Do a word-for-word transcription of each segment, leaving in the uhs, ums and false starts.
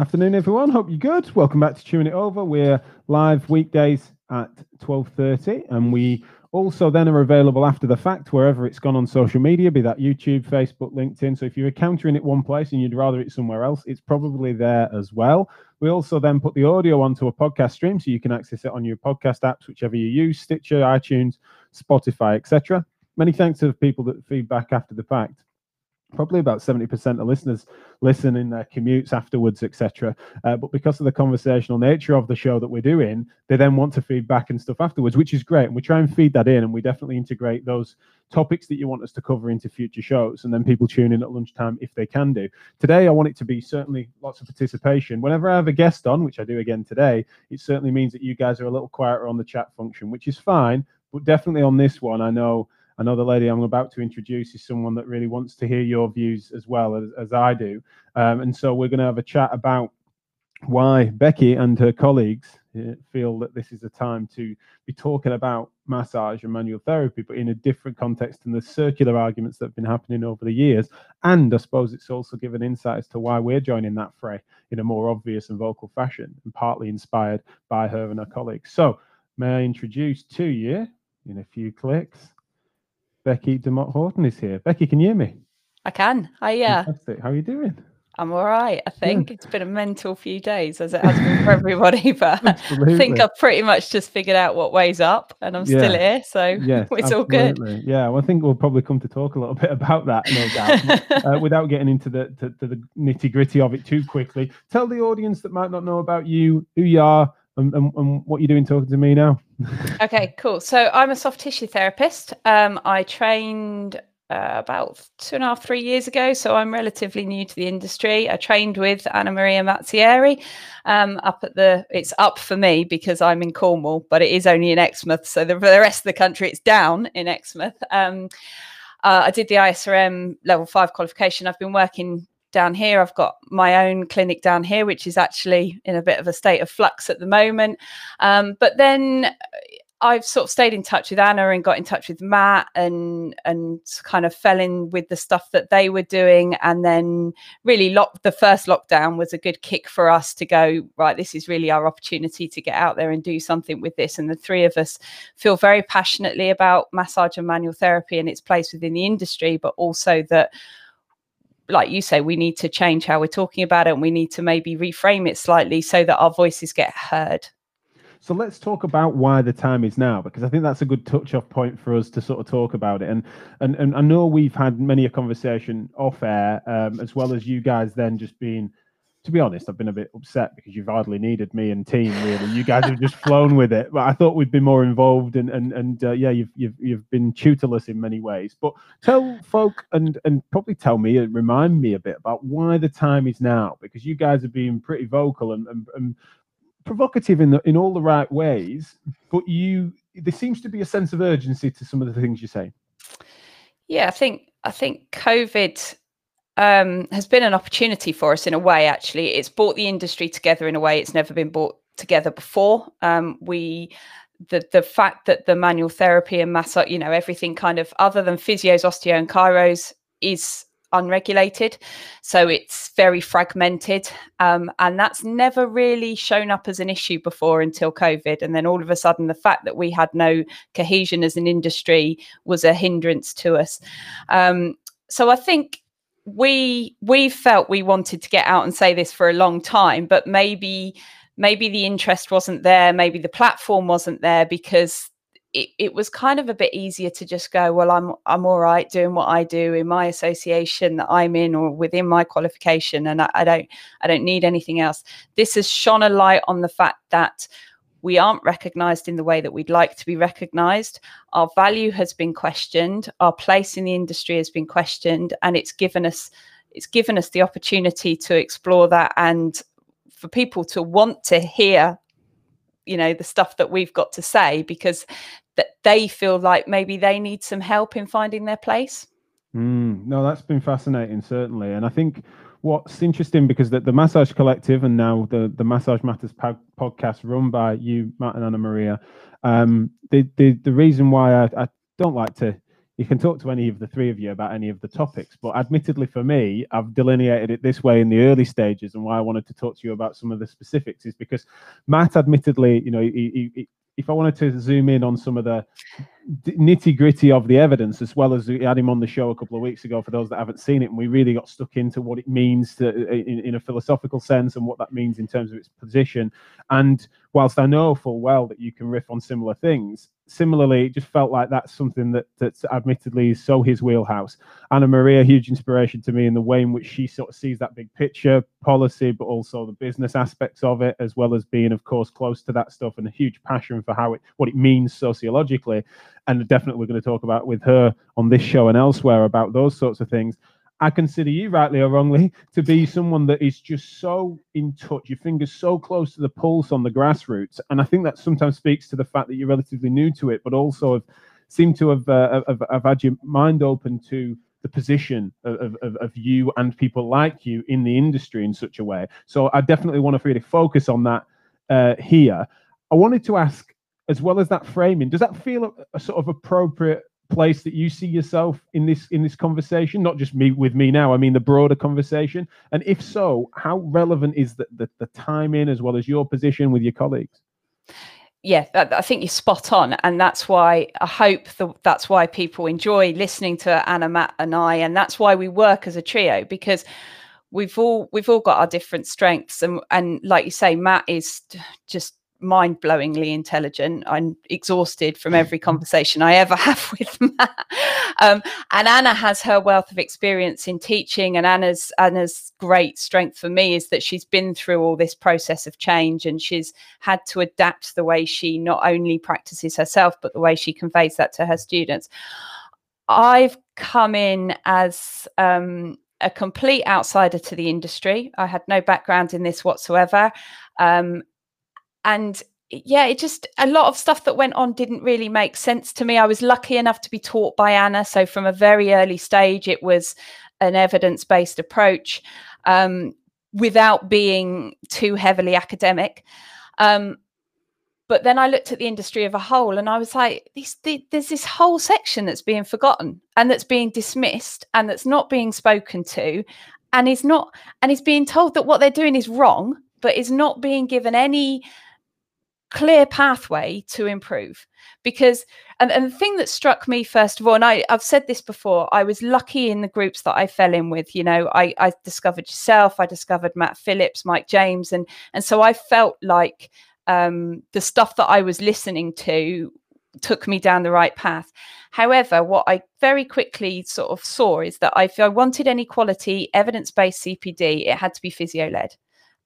Afternoon, everyone. Hope you're good. Welcome back to Chewing It Over. We're live weekdays at twelve thirty, and we also then are available after the fact wherever it's gone on social media, be that YouTube, Facebook, LinkedIn. So if you're encountering it one place and you'd rather it somewhere else, it's probably there as well. We also then put the audio onto a podcast stream, so you can access it on your podcast apps, whichever you use, Stitcher, iTunes, Spotify, et cetera. Many thanks to the people that feedback after the fact. Probably about seventy percent of listeners listen in their commutes afterwards, et cetera. Uh, but because of the conversational nature of the show that we're doing, they then want to feed back and stuff afterwards, which is great. And we try and feed that in, and we definitely integrate those topics that you want us to cover into future shows. And then people tune in at lunchtime if they can do. Today, I want it to be certainly lots of participation. Whenever I have a guest on, which I do again today, it certainly means that you guys are a little quieter on the chat function, which is fine. But definitely on this one, I know... I know the lady I'm about to introduce is someone that really wants to hear your views as well as, as I do. Um, and so we're going to have a chat about why Becky and her colleagues feel that this is a time to be talking about massage and manual therapy, but in a different context than the circular arguments that have been happening over the years. And I suppose it's also given insight as to why we're joining that fray in a more obvious and vocal fashion, and partly inspired by her and her colleagues. So may I introduce to you in a few clicks, Becky DeMott-Horton is here. Becky, can you hear me? I can. Hiya. Fantastic. How are you doing? I'm all right, I think. Yeah. It's been a mental few days, as it has been for everybody, but absolutely. I think I've pretty much just figured out what way's up, and I'm yeah. still here, so yes, it's absolutely. all good. Yeah, well, I think we'll probably come to talk a little bit about that, no doubt, but, uh, without getting into the, to, to the nitty-gritty of it too quickly. Tell the audience that might not know about you, who you are, And, and, and what are you doing talking to me now? Okay, cool. So I'm a soft tissue therapist. Um, I trained uh, about two and a half, three years ago. So I'm relatively new to the industry. I trained with Anna Maria Mattieri um, up at the, it's up for me because I'm in Cornwall, but it is only in Exmouth. So the, for the rest of the country, it's down in Exmouth. Um, uh, I did the I S R M level five qualification. I've been working down here. I've got my own clinic down here, which is actually in a bit of a state of flux at the moment. Um, but then I've sort of stayed in touch with Anna and got in touch with Matt and and kind of fell in with the stuff that they were doing. And then really locked, the first lockdown was a good kick for us to go, right, this is really our opportunity to get out there and do something with this. And the three of us feel very passionately about massage and manual therapy and its place within the industry, but also that, like you say, we need to change how we're talking about it, and we need to maybe reframe it slightly so that our voices get heard. So let's talk about why the time is now, because I think that's a good touch-off point for us to sort of talk about it. And and, and I know we've had many a conversation off-air, um, as well as you guys then just being, to be honest, I've been a bit upset because you've hardly needed me and team, really. You guys have just flown with it. But I thought we'd be more involved, and and and uh, yeah, you've you've you've been tutorless in many ways. But tell folk and and probably tell me and remind me a bit about why the time is now, because you guys have been pretty vocal and and, and provocative in the, in all the right ways. But you, there seems to be a sense of urgency to some of the things you say. Yeah, I think I think COVID Um, has been an opportunity for us in a way, actually. It's brought the industry together in a way it's never been brought together before. Um, we, the the fact that the manual therapy and massage, you know, everything kind of other than physios, osteo and chiros is unregulated. So it's very fragmented. Um, and that's never really shown up as an issue before until COVID. And then all of a sudden, the fact that we had no cohesion as an industry was a hindrance to us. Um, so I think, We we felt we wanted to get out and say this for a long time, but maybe maybe the interest wasn't there, maybe the platform wasn't there, because it, it was kind of a bit easier to just go, well, I'm I'm all right doing what I do in my association that I'm in or within my qualification, and I, I don't I don't need anything else. This has shone a light on the fact that we aren't recognised in the way that we'd like to be recognised. Our value has been questioned. Our place in the industry has been questioned, and it's given us it's given us the opportunity to explore that, and for people to want to hear, you know, the stuff that we've got to say, because that they feel like maybe they need some help in finding their place. Mm, no, that's been fascinating, certainly, and I think. What's interesting, because the, the Massage Collective and now the, the Massage Matters pod, podcast run by you, Matt and Anna Maria, um, the, the, the reason why I, I don't like to, you can talk to any of the three of you about any of the topics, but admittedly for me, I've delineated it this way in the early stages, and why I wanted to talk to you about some of the specifics is because Matt, admittedly, you know, he, he, if I wanted to zoom in on some of the nitty-gritty of the evidence, as well as we had him on the show a couple of weeks ago, for those that haven't seen it, and we really got stuck into what it means to, in, in a philosophical sense, and what that means in terms of its position. And whilst I know full well that you can riff on similar things, similarly, it just felt like that's something that that's admittedly is so his wheelhouse. Anna Maria, huge inspiration to me in the way in which she sort of sees that big picture, policy, but also the business aspects of it, as well as being, of course, close to that stuff, and a huge passion for how it, what it means sociologically. And definitely we're going to talk about with her on this show and elsewhere about those sorts of things. I consider you, rightly or wrongly, to be someone that is just so in touch, your fingers so close to the pulse on the grassroots. And I think that sometimes speaks to the fact that you're relatively new to it, but also have, seem to have, uh, have, have had your mind open to the position of, of, of you and people like you in the industry in such a way. So I definitely want to really focus on that uh, here. I wanted to ask, as well as that framing, does that feel a, a sort of appropriate place that you see yourself in this in this conversation, not just me with me now, I mean the broader conversation? And if so, how relevant is the, the, the timing as well as your position with your colleagues? Yeah, I think you're spot on. And that's why I hope the, that's why people enjoy listening to Anna, Matt and I. And that's why we work as a trio, because we've all we've all got our different strengths. And, and like you say, Matt is just mind-blowingly intelligent. I'm exhausted from every conversation I ever have with Matt. Um, and Anna has her wealth of experience in teaching, and Anna's Anna's great strength for me is that she's been through all this process of change, and she's had to adapt the way she not only practices herself, but the way she conveys that to her students. I've come in as um, a complete outsider to the industry. I had no background in this whatsoever. Um, And yeah, it just, a lot of stuff that went on didn't really make sense to me. I was lucky enough to be taught by Anna. So from a very early stage, it was an evidence-based approach um, without being too heavily academic. Um, but then I looked at the industry as a whole, and I was like, these, the, there's this whole section that's being forgotten, and that's being dismissed, and that's not being spoken to, and is not, and is being told that what they're doing is wrong, but is not being given any clear pathway to improve. Because and, and the thing that struck me first of all, and I, I've said this before, I was lucky in the groups that I fell in with. You know, I, I discovered yourself, I discovered Matt Phillips, Mike James, and and so I felt like um, the stuff that I was listening to took me down the right path. However, what I very quickly sort of saw is that if I wanted any quality evidence-based C P D, it had to be physio-led,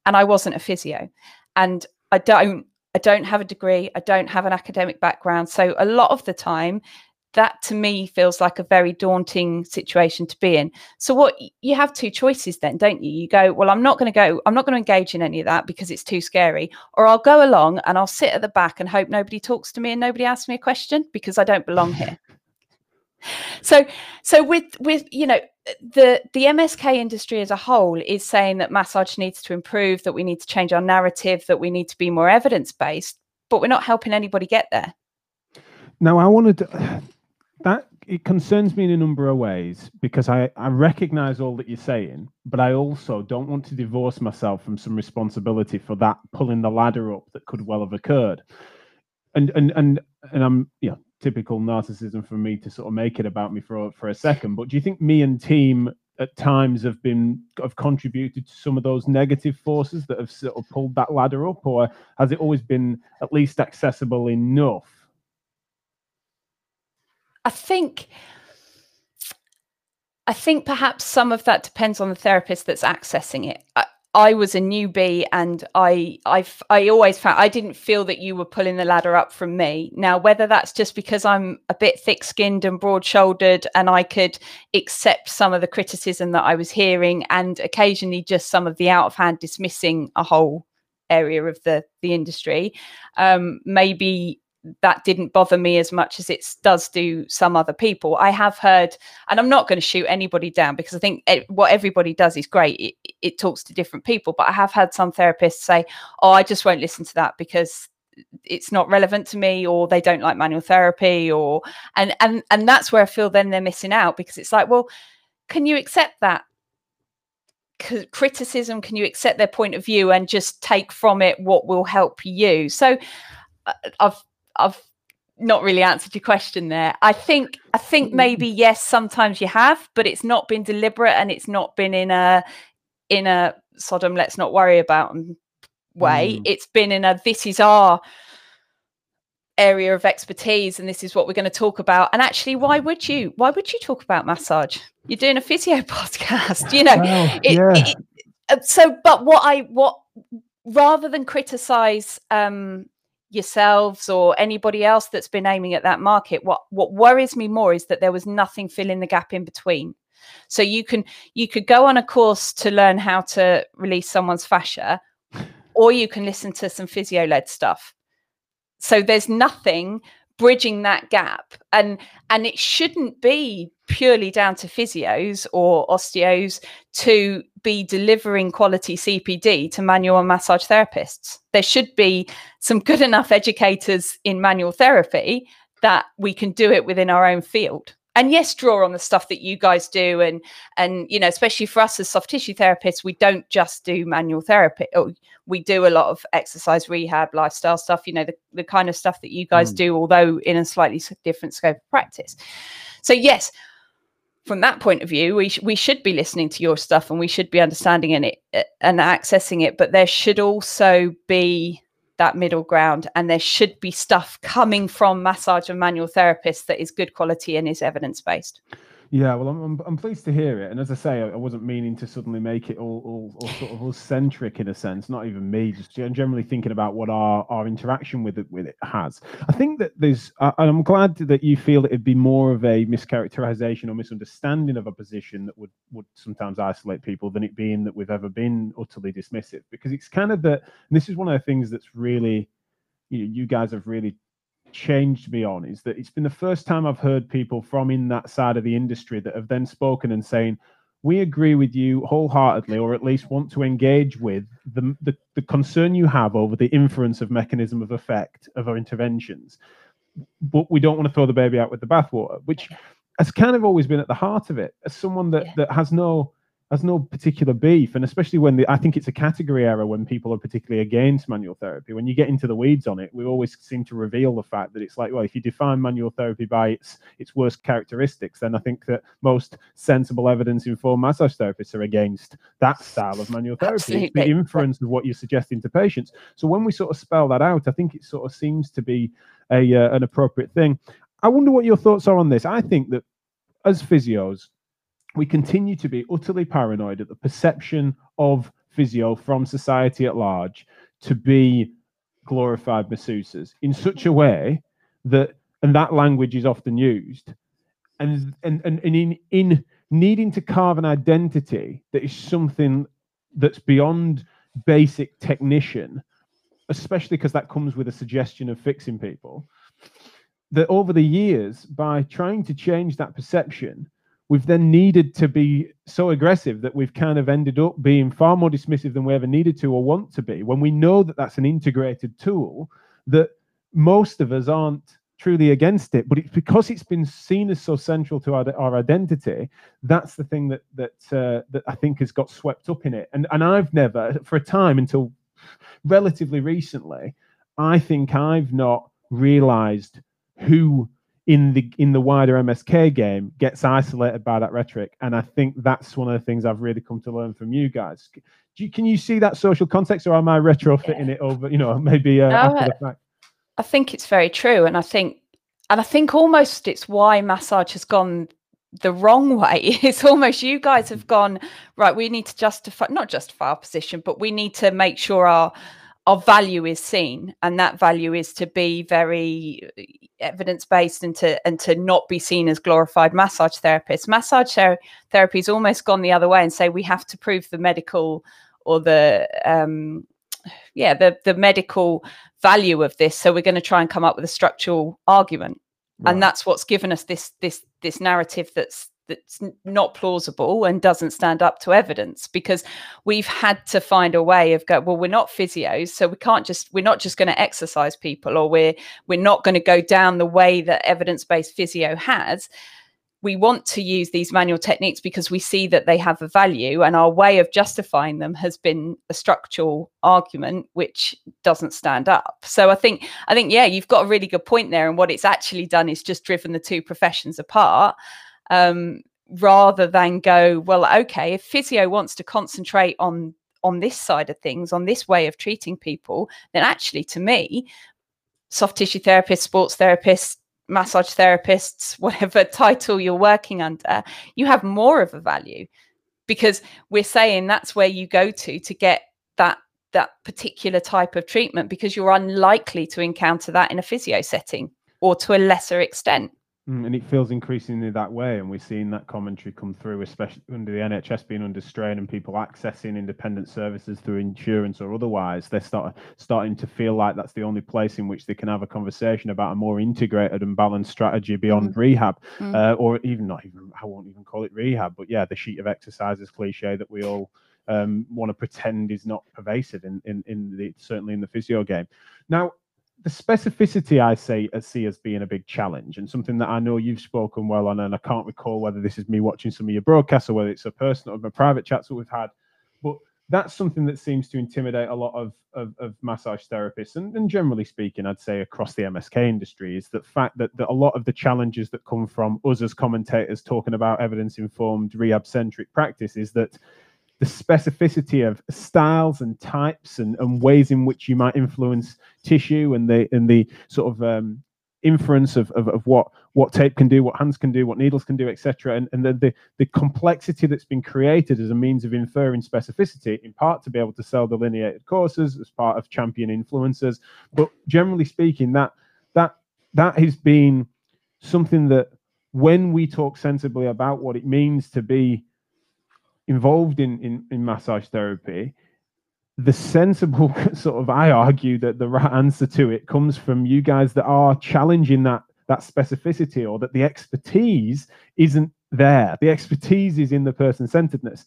and I wasn't a physio, and I don't. I don't have a degree. I don't have an academic background. So a lot of the time that to me feels like a very daunting situation to be in. So what you have two choices then, don't you? You go, well, I'm not going to go, I'm not going to engage in any of that because it's too scary, or I'll go along and I'll sit at the back and hope nobody talks to me and nobody asks me a question because I don't belong here. So, so with, with, you know, the, the M S K industry as a whole is saying that massage needs to improve, that we need to change our narrative, that we need to be more evidence-based, but we're not helping anybody get there. Now, I wanted to, that it concerns me in a number of ways, because I, I recognize all that you're saying, but I also don't want to divorce myself from some responsibility for that pulling the ladder up that could well have occurred. And, and, and, and I'm, yeah. You know, typical narcissism for me to sort of make it about me for for a second, but do you think me and team at times have been have contributed to some of those negative forces that have sort of pulled that ladder up, or has it always been at least accessible enough? I think I think perhaps some of that depends on the therapist that's accessing it. I, I was a newbie, and I, I, I always found I didn't feel that you were pulling the ladder up from me. Now, whether that's just because I'm a bit thick-skinned and broad-shouldered, and I could accept some of the criticism that I was hearing, and occasionally just some of the out-of-hand dismissing a whole area of the the industry, um, maybe that didn't bother me as much as it does do some other people. I have heard, and I'm not going to shoot anybody down because I think it, what everybody does is great. It, it talks to different people, but I have had some therapists say, oh, I just won't listen to that because it's not relevant to me, or they don't like manual therapy, or and and and that's where I feel then they're missing out, because it's like, well, can you accept that criticism? Can you accept their point of view and just take from it what will help you? So I've I've not really answered your question there. I think I think maybe yes, sometimes you have, but it's not been deliberate, and it's not been in a in a Sodom, let's not worry about them way. Mm. It's been in a, this is our area of expertise, and this is what we're going to talk about. And actually, why would you why would you talk about massage? You're doing a physio podcast, you know. Wow. It, yeah. it, it, so but what I what rather than criticize um yourselves or anybody else that's been aiming at that market, what what worries me more is that there was nothing filling the gap in between. So you can you could go on a course to learn how to release someone's fascia, or you can listen to some physio-led stuff. So there's nothing bridging that gap. And, and it shouldn't be purely down to physios or osteos to be delivering quality C P D to manual and massage therapists. There should be some good enough educators in manual therapy that we can do it within our own field. And yes, draw on the stuff that you guys do. And, and, you know, especially for us as soft tissue therapists, we don't just do manual therapy. We do a lot of exercise rehab, lifestyle stuff, you know, the, the kind of stuff that you guys mm. do, although in a slightly different scope of practice. So yes, from that point of view, we, sh we should be listening to your stuff, and we should be understanding it and accessing it. But there should also be that middle ground, and there should be stuff coming from massage and manual therapists that is good quality and is evidence-based. Yeah, well, I'm, I'm I'm pleased to hear it. And as I say, I, I wasn't meaning to suddenly make it all all, all sort of all centric in a sense. Not even me, just generally thinking about what our our interaction with it with it has. I think that there's, uh, and I'm glad that you feel that it'd be more of a mischaracterization or misunderstanding of a position that would would sometimes isolate people than it being that we've ever been utterly dismissive. Because it's kind of that, and this is one of the things that's really, you know, you guys have really changed me on, is that it's been the first time I've heard people from in that side of the industry that have then spoken and saying, we agree with you wholeheartedly, or at least want to engage with the, the, the concern you have over the inference of mechanism of effect of our interventions, but we don't want to throw the baby out with the bathwater, which has kind of always been at the heart of it, as someone that, yeah. that has no has no particular beef. And especially when the, I think it's a category error when people are particularly against manual therapy. When you get into the weeds on it, we always seem to reveal the fact that it's like, well, if you define manual therapy by its its worst characteristics, then I think that most sensible evidence-informed massage therapists are against that style of manual therapy. Absolutely. It's the inference of what you're suggesting to patients. So when we sort of spell that out, I think it sort of seems to be a uh, an appropriate thing. I wonder what your thoughts are on this. I think that as physios, we continue to be utterly paranoid at the perception of physio from society at large to be glorified masseuses in such a way that, and that language is often used, and and, and, and in, in needing to carve an identity that is something that's beyond basic technician, especially because that comes with a suggestion of fixing people, that over the years, by trying to change that perception, we've then needed to be so aggressive that we've kind of ended up being far more dismissive than we ever needed to or want to be, when we know that that's an integrated tool, that most of us aren't truly against it. But it's because it's been seen as so central to our, our identity, that's the thing that that uh, that I think has got swept up in it. And, and I've never, for a time until relatively recently, I think I've not realized who in the in the wider M S K game gets isolated by that rhetoric. And I think that's one of the things I've really come to learn from you guys. Do you, can you see that social context, or am I retrofitting yeah. it over, you know, maybe uh, no, after the fact? I think it's very true, and I think and I think almost it's why massage has gone the wrong way. It's almost you guys have gone, right, we need to justify, not justify our position, but we need to make sure our Our value is seen, and that value is to be very evidence-based, and to and to not be seen as glorified massage therapists. Massage ther therapy has almost gone the other way and say we have to prove the medical or the um, yeah the the medical value of this. So we're going to try and come up with a structural argument, right. And that's what's given us this this this narrative that's that's not plausible and doesn't stand up to evidence, because we've had to find a way of go, well, we're not physios, so we can't just, we're not just going to exercise people, or we're, we're not going to go down the way that evidence-based physio has. We want to use these manual techniques because we see that they have a value, and our way of justifying them has been a structural argument which doesn't stand up. So I think, I think, yeah, you've got a really good point there. And what it's actually done is just driven the two professions apart, um, rather than go, well, okay, if physio wants to concentrate on, on this side of things, on this way of treating people, then actually to me, soft tissue therapists, sports therapists, massage therapists, whatever title you're working under, you have more of a value, because we're saying that's where you go to to get that that particular type of treatment, because you're unlikely to encounter that in a physio setting, or to a lesser extent. And it feels increasingly that way, and we're seeing that commentary come through, especially under the N H S being under strain and people accessing independent services through insurance or otherwise. They're start, starting to feel like that's the only place in which they can have a conversation about a more integrated and balanced strategy beyond mm. rehab, mm. Uh, or even not even, I won't even call it rehab, but yeah, the sheet of exercises cliche that we all um, want to pretend is not pervasive in, in, in the, certainly in the physio game. Now, the specificity I say I see as being a big challenge, and something that I know you've spoken well on, and I can't recall whether this is me watching some of your broadcasts or whether it's a personal or a private chats that we've had, but that's something that seems to intimidate a lot of, of, of massage therapists, and, and generally speaking, I'd say across the M S K industry, is the fact that, that a lot of the challenges that come from us as commentators talking about evidence-informed, rehab-centric practice is that the specificity of styles and types and, and ways in which you might influence tissue, and the and the sort of um, inference of, of, of what what tape can do, what hands can do, what needles can do, et cetera, and, and the, the the complexity that's been created as a means of inferring specificity, in part to be able to sell delineated courses, as part of champion influencers. But generally speaking, that that that has been something that, when we talk sensibly about what it means to be involved in, in in massage therapy, the sensible sort of, I argue that the right answer to it comes from you guys that are challenging that that specificity, or that the expertise isn't there. The expertise is in the person-centeredness.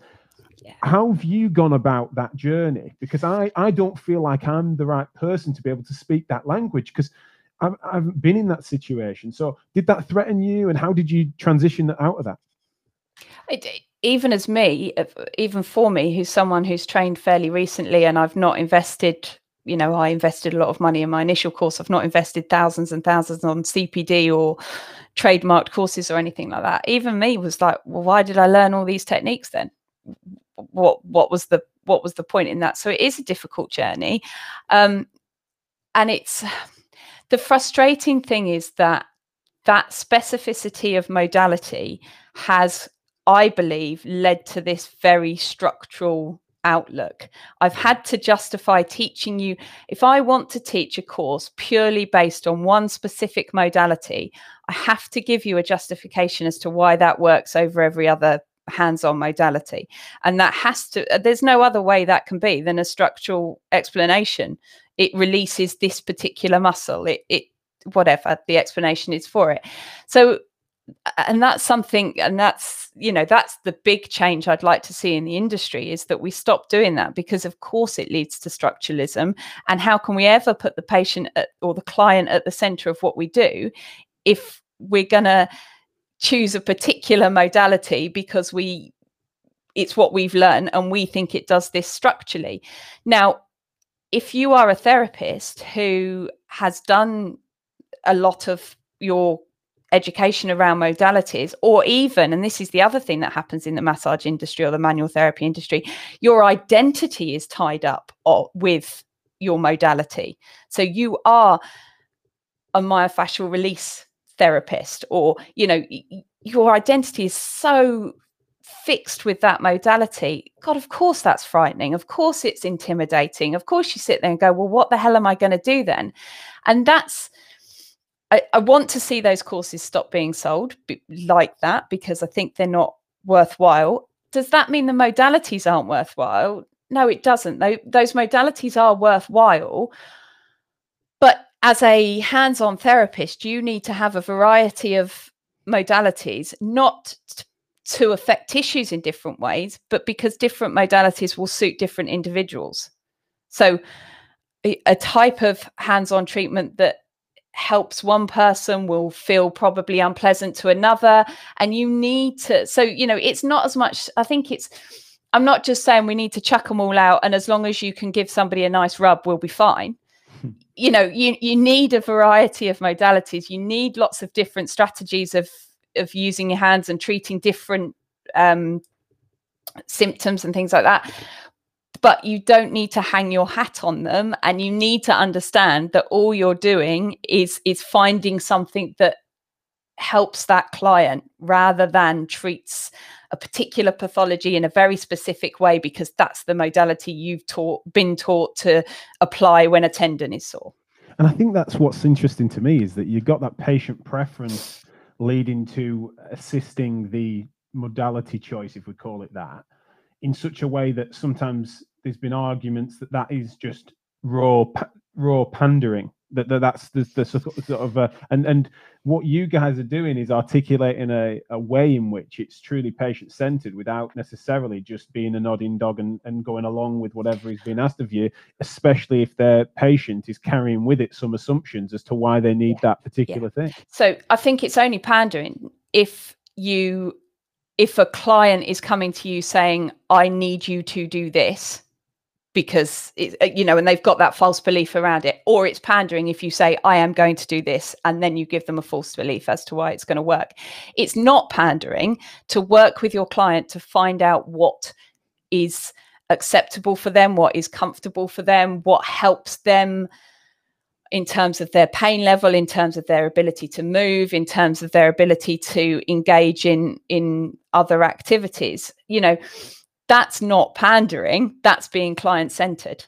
Yeah. How have you gone about that journey? Because I I don't feel like I'm the right person to be able to speak that language, because I've, I've been in that situation. So did that threaten you, and how did you transition out of that? I did. Even as me, even for me, who's someone who's trained fairly recently, and I've not invested, you know, I invested a lot of money in my initial course. I've not invested thousands and thousands on C P D or trademarked courses or anything like that. Even me was like, well, why did I learn all these techniques then? What what was the what was the point in that? So it is a difficult journey. Um, and it's the frustrating thing is that that specificity of modality has, I believe, led to this very structural outlook. I've had to justify teaching you. If I want to teach a course purely based on one specific modality, I have to give you a justification as to why that works over every other hands-on modality. And that has to, there's no other way that can be than a structural explanation. It releases this particular muscle, it, it whatever the explanation is for it. So, and that's something, and that's, you know, that's the big change I'd like to see in the industry, is that we stop doing that, because of course it leads to structuralism. And how can we ever put the patient at, or the client at the center of what we do, if we're going to choose a particular modality because we, it's what we've learned and we think it does this structurally. Now, if you are a therapist who has done a lot of your education around modalities, or even, and this is the other thing that happens in the massage industry or the manual therapy industry, your identity is tied up or, with your modality. So you are a myofascial release therapist, or, you know, your identity is so fixed with that modality. God, of course that's frightening. Of course it's intimidating. Of course you sit there and go, well, what the hell am I going to do then? And that's, I, I want to see those courses stop being sold like that, because I think they're not worthwhile. Does that mean the modalities aren't worthwhile? No, it doesn't. They, those modalities are worthwhile. But as a hands-on therapist, you need to have a variety of modalities, not to affect tissues in different ways, but because different modalities will suit different individuals. So a, a type of hands-on treatment that helps one person will feel probably unpleasant to another, and you need to, so, you know, it's not as much, I think it's, I'm not just saying we need to chuck them all out and as long as you can give somebody a nice rub, we'll be fine. You know, you you need a variety of modalities. You need lots of different strategies of of using your hands and treating different um, symptoms and things like that. But you don't need to hang your hat on them, and you need to understand that all you're doing is is finding something that helps that client rather than treats a particular pathology in a very specific way, because that's the modality you've taught been taught to apply when a tendon is sore. And I think that's what's interesting to me, is that you've got that patient preference leading to assisting the modality choice, if we call it that, in such a way that sometimes there's been arguments that that is just raw raw pandering, that, that that's the, the sort of uh, and and what you guys are doing is articulating a, a way in which it's truly patient-centered without necessarily just being a nodding dog and, and going along with whatever is being asked of you, especially if their patient is carrying with it some assumptions as to why they need yeah. that particular yeah. thing. So I think it's only pandering if you if a client is coming to you saying, I need you to do this, because, it, you know, and they've got that false belief around it. Or it's pandering if you say, I am going to do this, and then you give them a false belief as to why it's going to work. It's not pandering to work with your client to find out what is acceptable for them, what is comfortable for them, what helps them in terms of their pain level, in terms of their ability to move, in terms of their ability to engage in, in other activities. You know, that's not pandering, that's being client-centered.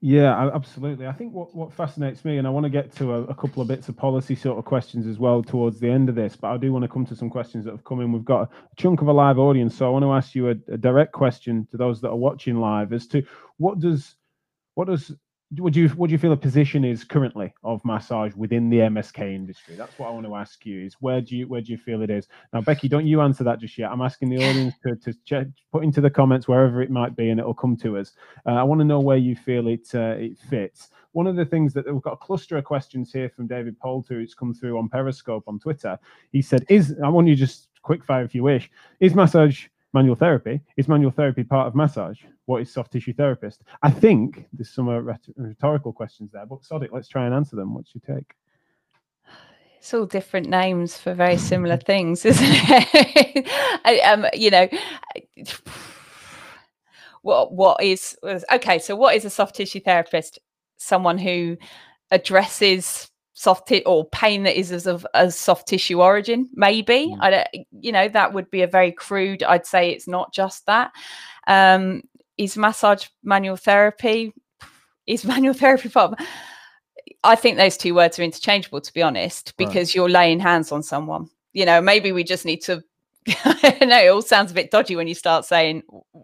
Yeah, absolutely. I think what, what fascinates me, and I want to get to a, a couple of bits of policy sort of questions as well towards the end of this, but I do want to come to some questions that have come in. We've got a chunk of a live audience, so I want to ask you a, a direct question to those that are watching live as to what does, what does, would you, would you feel a position is currently of massage within the M S K industry? That's what I want to ask you, is where do you, where do you feel it is? Now, Becky, don't you answer that just yet. I'm asking the audience to, to check, put into the comments wherever it might be, and it'll come to us. Uh, I want to know where you feel it, uh, it fits. One of the things that we've got a cluster of questions here from David Polter, who's come through on Periscope on Twitter. He said, is, I want you just quick fire if you wish, is massage manual therapy? Is manual therapy part of massage? What is soft tissue therapist? I think there's some rhetorical questions there, but sod it, let's try and answer them. What's your take? It's all different names for very similar things, isn't it? I, um, you know, what what is, okay, so what is a soft tissue therapist? Someone who addresses soft t or pain that is as of as soft tissue origin, maybe. Mm. I don't, you know, that would be a very crude, I'd say it's not just that. Um, is massage manual therapy? Is manual therapy part of, I think those two words are interchangeable, to be honest, because right. you're laying hands on someone. You know, maybe we just need to, I know it all sounds a bit dodgy when you start saying,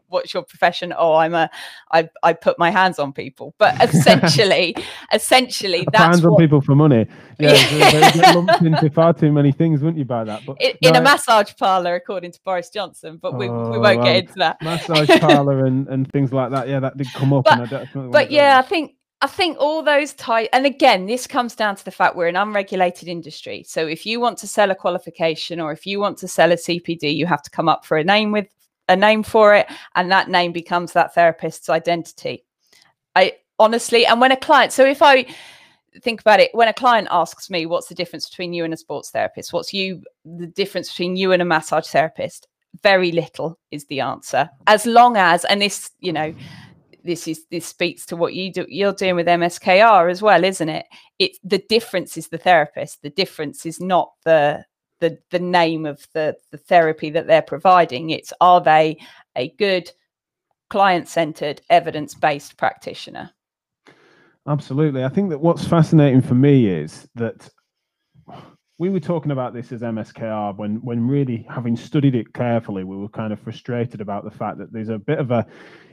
what's your profession? Oh, I'm a, I, I put my hands on people. But essentially, essentially, that's hands what... on people for money. Yeah, yeah. They get lumped into far too many things, wouldn't you, by that? But, in, in right. a massage parlour, according to Boris Johnson, but we, oh, we won't well, get into that. Massage parlour and, and things like that. Yeah, that did come up. But, and I definitely but yeah, I think, I think all those types, and again, this comes down to the fact we're an unregulated industry. So if you want to sell a qualification, or if you want to sell a C P D, you have to come up for a name with a name for it. And that name becomes that therapist's identity. I honestly, and when a client, so if I think about it, when a client asks me, what's the difference between you and a sports therapist? What's you, the difference between you and a massage therapist? Very little is the answer. As long as, and this, you know, this is this speaks to what you do you're doing with M S K R as well, isn't it? It's the difference is the therapist. The difference is not the the the name of the the therapy that they're providing. It's, are they a good client-centered, evidence-based practitioner? Absolutely. I think that what's fascinating for me is that we were talking about this as M S K R when, when really having studied it carefully, we were kind of frustrated about the fact that there's a bit of a,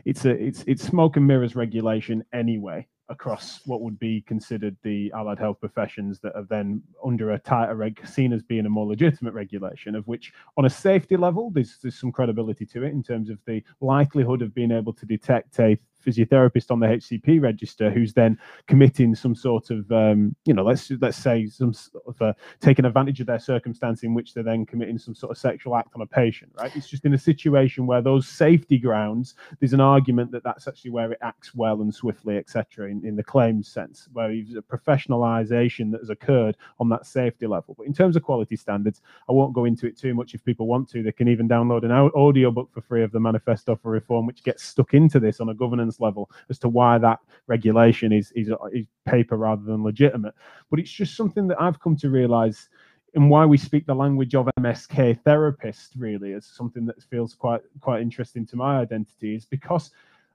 it's a, it's, it's smoke and mirrors regulation anyway. across what would be considered the allied health professions that are then under a tighter reg, seen as being a more legitimate regulation, of which on a safety level, there's, there's some credibility to it in terms of the likelihood of being able to detect a physiotherapist on the H C P register who's then committing some sort of, um, you know, let's let's say some sort of uh, taking advantage of their circumstance in which they're then committing some sort of sexual act on a patient, right? It's just in a situation where those safety grounds, there's an argument that that's actually where it acts well and swiftly, et cetera, in, in the claims sense, where there's a professionalization that has occurred on that safety level. But in terms of quality standards, I won't go into it too much. If people want to, they can even download an audio book for free of the Manifesto for Reform, which gets stuck into this on a governance level as to why that regulation is, is is paper rather than legitimate. But it's just something that I've come to realize, and why we speak the language of M S K therapist really as something that feels quite quite interesting to my identity, is because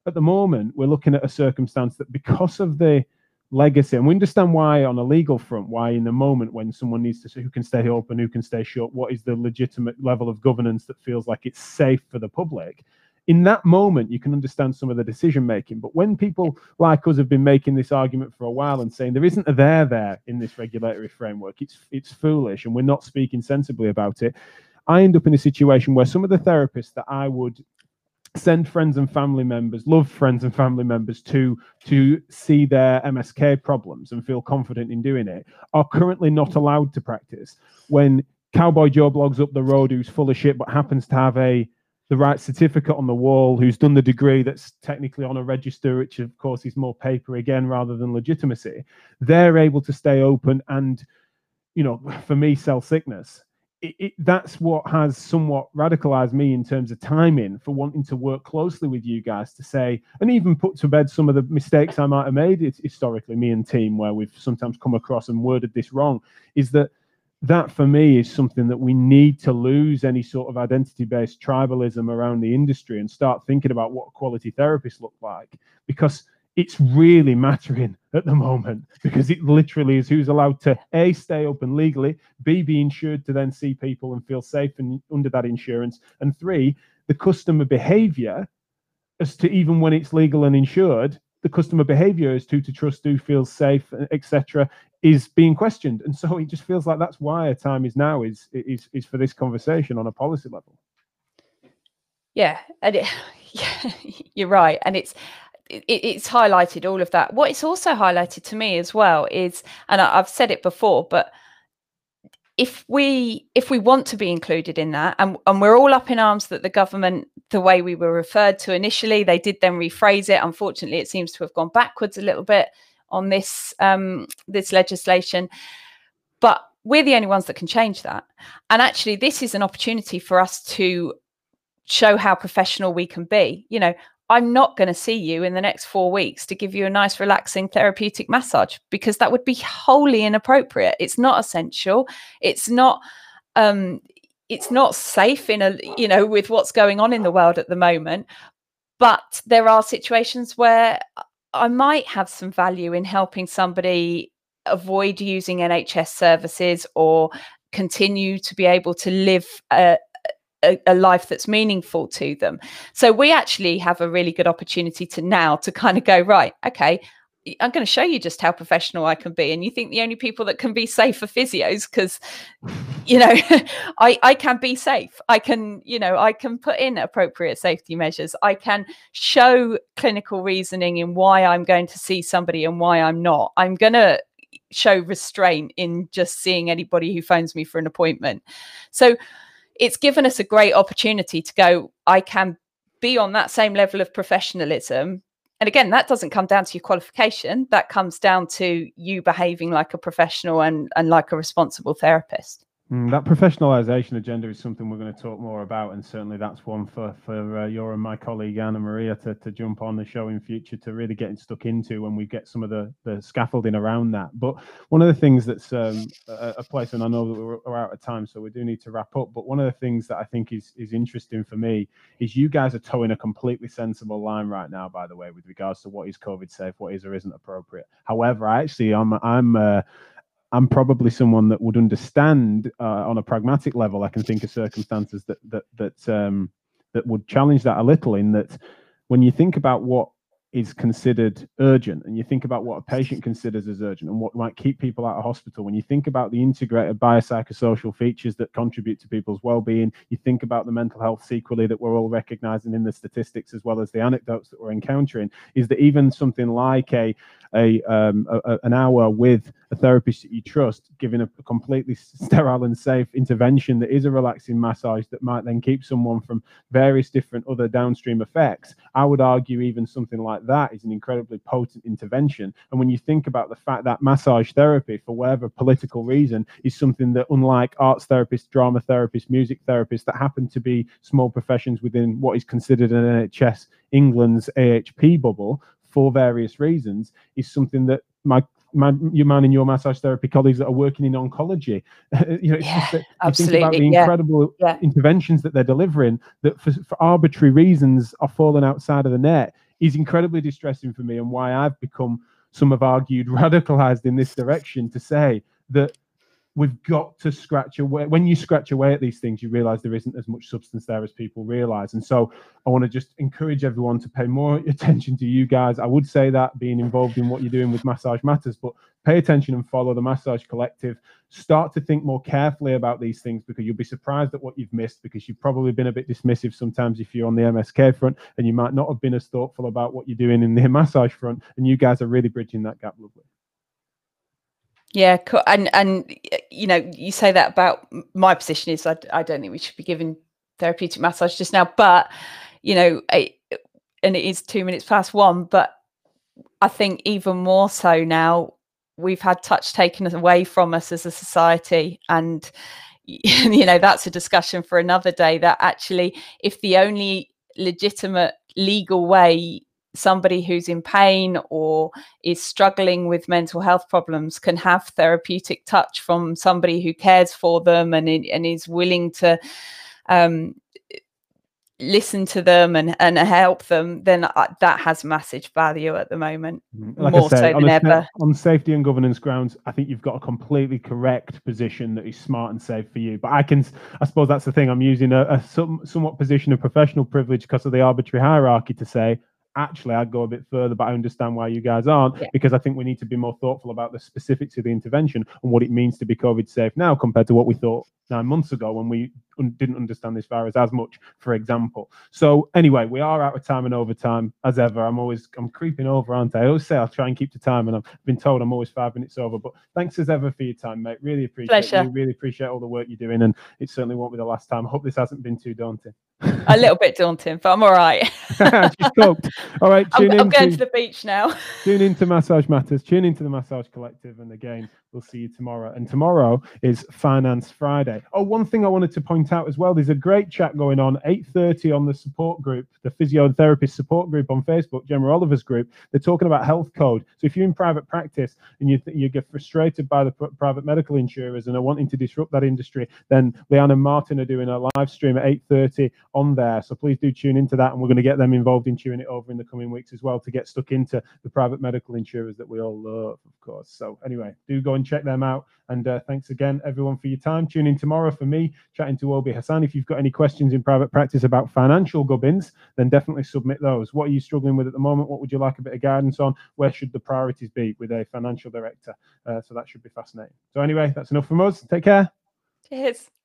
at the moment we're looking at a circumstance that, because of the legacy, and we understand why on a legal front, why in the moment when someone needs to say who can stay open, who can stay shut, what is the legitimate level of governance that feels like it's safe for the public. In that moment, you can understand some of the decision-making. But when people like us have been making this argument for a while and saying there isn't a there there in this regulatory framework, it's, it's foolish and we're not speaking sensibly about it, I end up in a situation where some of the therapists that I would send friends and family members, love friends and family members to, to see their M S K problems and feel confident in doing it, are currently not allowed to practice. When Cowboy Joe blogs up the road, who's full of shit but happens to have a the right certificate on the wall, who's done the degree that's technically on a register, which of course is more paper again rather than legitimacy, they're able to stay open and, you know, for me, sell sickness. It, it, that's what has somewhat radicalized me in terms of timing for wanting to work closely with you guys to say, and even put to bed some of the mistakes I might have made it, historically, me and team, where we've sometimes come across and worded this wrong, is that that for me is something that we need to lose any sort of identity-based tribalism around the industry and start thinking about what quality therapists look like, because it's really mattering at the moment, because it literally is who's allowed to A, stay open legally, B, be insured to then see people and feel safe and under that insurance, and three, the customer behavior as to even when it's legal and insured, the customer behavior is who to trust, who feels safe, et cetera, is being questioned. And so it just feels like that's why a time is now is is is for this conversation on a policy level. Yeah, and it, yeah, you're right, and it's it, it's highlighted all of that. What it's also highlighted to me as well is, and I, I've said it before, but if we if we want to be included in that, and, and we're all up in arms that the government, the way we were referred to initially, they did then rephrase it. Unfortunately, it seems to have gone backwards a little bit on this um, this legislation, but we're the only ones that can change that. And actually, this is an opportunity for us to show how professional we can be. You know, I'm not going to see you in the next four weeks to give you a nice, relaxing, therapeutic massage, because that would be wholly inappropriate. It's not essential. It's not. Um, it's not safe in a, you know, with what's going on in the world at the moment. But there are situations where I might have some value in helping somebody avoid using N H S services or continue to be able to live a, a, a life that's meaningful to them. So we actually have a really good opportunity to now to kind of go, right, okay, I'm going to show you just how professional I can be. And you think the only people that can be safe are physios, because, you know, I, I can be safe. I can, you know, I can put in appropriate safety measures. I can show clinical reasoning in why I'm going to see somebody and why I'm not. I'm going to show restraint in just seeing anybody who phones me for an appointment. So it's given us a great opportunity to go, I can be on that same level of professionalism. And again, that doesn't come down to your qualification. That comes down to you behaving like a professional and, and like a responsible therapist. Mm, that professionalization agenda is something we're going to talk more about. And certainly that's one for, for uh, your and my colleague, Anna Maria, to, to jump on the show in future, to really get stuck into when we get some of the, the scaffolding around that. But one of the things that's um, a, a place, and I know that we're, we're out of time, so we do need to wrap up. But one of the things that I think is, is interesting for me is you guys are towing a completely sensible line right now, by the way, with regards to what is COVID safe, what is or isn't appropriate. However, I actually, I'm, I'm, uh, I'm probably someone that would understand uh, on a pragmatic level. I can think of circumstances that that that um, that would challenge that a little, in that when you think about what is considered urgent, and you think about what a patient considers as urgent and what might keep people out of hospital, when you think about the integrated biopsychosocial features that contribute to people's well-being, you think about the mental health sequelae that we're all recognizing in the statistics as well as the anecdotes that we're encountering, is that even something like a, a, um, a an hour with a therapist that you trust, giving a completely sterile and safe intervention that is a relaxing massage that might then keep someone from various different other downstream effects, I would argue even something like that is an incredibly potent intervention. And when you think about the fact that massage therapy, for whatever political reason, is something that, unlike arts therapists, drama therapists, music therapists, that happen to be small professions within what is considered an N H S England's A H P bubble for various reasons, is something that my my your man and your massage therapy colleagues that are working in oncology, you know, it's yeah, just that you think about the incredible yeah. Yeah. interventions that they're delivering that for, for arbitrary reasons are falling outside of the net, is incredibly distressing for me, and why I've become, some have argued, radicalized in this direction to say that we've got to scratch away. When you scratch away at these things, you realize there isn't as much substance there as people realize. And so I want to just encourage everyone to pay more attention to you guys. I would say that being involved in what you're doing with Massage Matters, but pay attention and follow the Massage Collective. Start to think more carefully about these things, because you'll be surprised at what you've missed, because you've probably been a bit dismissive sometimes if you're on the M S K front, and you might not have been as thoughtful about what you're doing in the massage front. And you guys are really bridging that gap lovely. Yeah, and and you know, you say that about my position is I, I don't think we should be giving therapeutic massage just now, but you know, I, and it is two minutes past one, but I think even more so now, we've had touch taken away from us as a society, and you know, that's a discussion for another day, that actually if the only legitimate legal way somebody who's in pain or is struggling with mental health problems can have therapeutic touch from somebody who cares for them and, and is willing to um, listen to them and, and help them, then that has massive value at the moment, like more say, so than ever. On safety and governance grounds, I think you've got a completely correct position that is smart and safe for you. But I can, I suppose that's the thing, I'm using a, a some, somewhat position of professional privilege because of the arbitrary hierarchy to say, actually, I'd go a bit further, but I understand why you guys aren't, yeah. because I think we need to be more thoughtful about the specifics of the intervention and what it means to be COVID safe now compared to what we thought nine months ago when we un didn't understand this virus as much, for example. So anyway, we are out of time and over time as ever. I'm always, I'm creeping over, aren't I? I always say I'll try and keep to time, and I've been told I'm always five minutes over, but thanks as ever for your time, mate. Really appreciate Pleasure. you, really appreciate all the work you're doing, and it certainly won't be the last time. I hope this hasn't been too daunting. A little bit daunting, but I'm all right. She's coped. All right, tune I'm, in I'm going to, to the beach now. Tune into Massage Matters, tune into the Massage Collective, and again, we'll see you tomorrow. And tomorrow is Finance Friday. Oh, one thing I wanted to point out as well, there's a great chat going on, eight thirty on the support group, the physiotherapist support group on Facebook, Gemma Oliver's group. They're talking about health code. So if you're in private practice and you, you get frustrated by the private medical insurers and are wanting to disrupt that industry, then Leanne and Martin are doing a live stream at eight thirty on there. So please do tune into that, and we're going to get them involved in tuning it over in the coming weeks as well to get stuck into the private medical insurers that we all love, of course. So anyway, do go and check them out, and uh, thanks again everyone for your time. Tune in tomorrow for me chatting to Obi Hassan. If you've got any questions in private practice about financial gubbins, then definitely submit those. What are you struggling with at the moment? What would you like a bit of guidance on? Where should the priorities be with a financial director? Uh, so that should be fascinating. So anyway, that's enough from us. Take care. Cheers.